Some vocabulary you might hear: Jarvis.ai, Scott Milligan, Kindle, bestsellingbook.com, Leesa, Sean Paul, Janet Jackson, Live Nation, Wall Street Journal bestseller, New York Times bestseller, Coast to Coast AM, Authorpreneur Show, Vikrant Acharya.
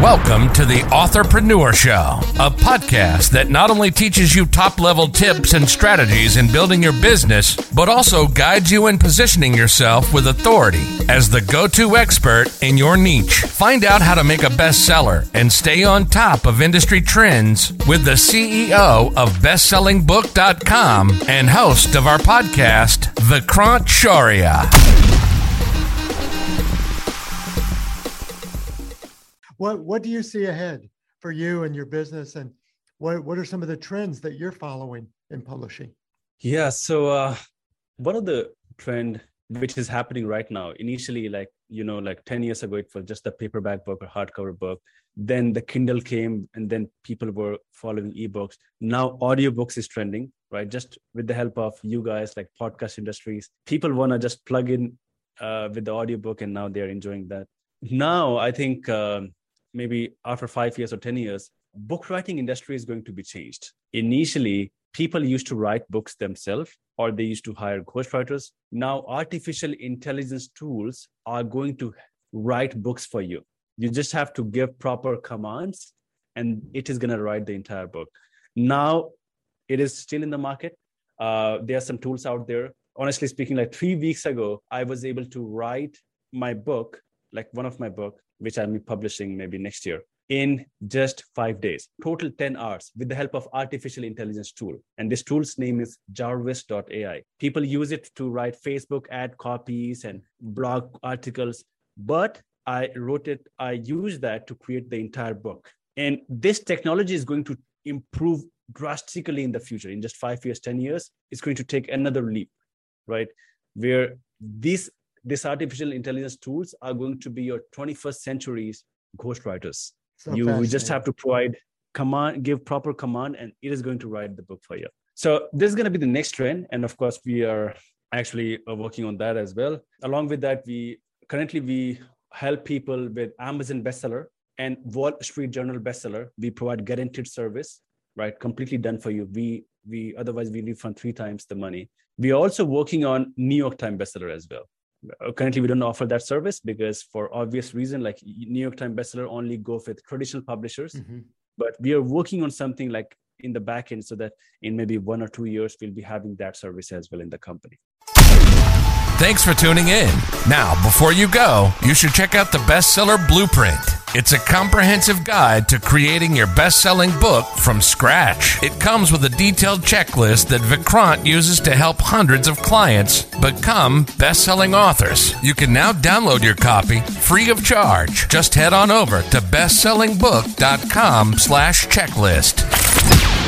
Welcome to the Authorpreneur Show, a podcast that not only teaches you top-level tips and strategies in building your business, but also guides you in positioning yourself with authority as the go-to expert in your niche. Find out how to make a bestseller and stay on top of industry trends with the CEO of bestsellingbook.com and host of our podcast, Vikrant Acharya. What do you see ahead for you and your business, and what are some of the trends that you're following in publishing? Yeah, so one of the trend which is happening right now, initially, like 10 years ago, it was just the paperback book or hardcover book. Then the Kindle came, and then people were following ebooks. Now audiobooks is trending, right? Just with the help of you guys, like podcast industries, people want to just plug in with the audiobook, and now they're enjoying that. Now, I think... maybe after 5 years or 10 years, book writing industry is going to be changed. Initially, people used to write books themselves, or they used to hire ghostwriters. Now, artificial intelligence tools are going to write books for you. You just have to give proper commands, and it is going to write the entire book. Now, it is still in the market. There are some tools out there. Honestly speaking, like 3 weeks ago, I was able to write my book, like one of my book, which I'll be publishing maybe next year, in just 5 days, total 10 hours with the help of artificial intelligence tool. And this tool's name is Jarvis.ai. People use it to write Facebook ad copies and blog articles, but I used that to create the entire book. And this technology is going to improve drastically in the future. In just 5 years, 10 years, it's going to take another leap, right? Where these artificial intelligence tools are going to be your 21st century's ghostwriters. So you just have to provide command, give proper command, and it is going to write the book for you. So this is going to be the next trend. And of course, we are actually working on that as well. Along with that, we help people with Amazon bestseller and Wall Street Journal bestseller. We provide guaranteed service, right? Completely done for you. We otherwise we refund 3 times the money. We are also working on New York Times bestseller as well. Currently, we don't offer that service because for obvious reason, like New York Times bestseller only go with traditional publishers, mm-hmm. But we are working on something like in the back end so that in maybe 1 or 2 years, we'll be having that service as well in the company. Thanks for tuning in. Now, before you go, you should check out the Bestseller Blueprint. It's a comprehensive guide to creating your best-selling book from scratch. It comes with a detailed checklist that Vikrant uses to help hundreds of clients become best-selling authors. You can now download your copy free of charge. Just head on over to bestsellingbook.com/checklist.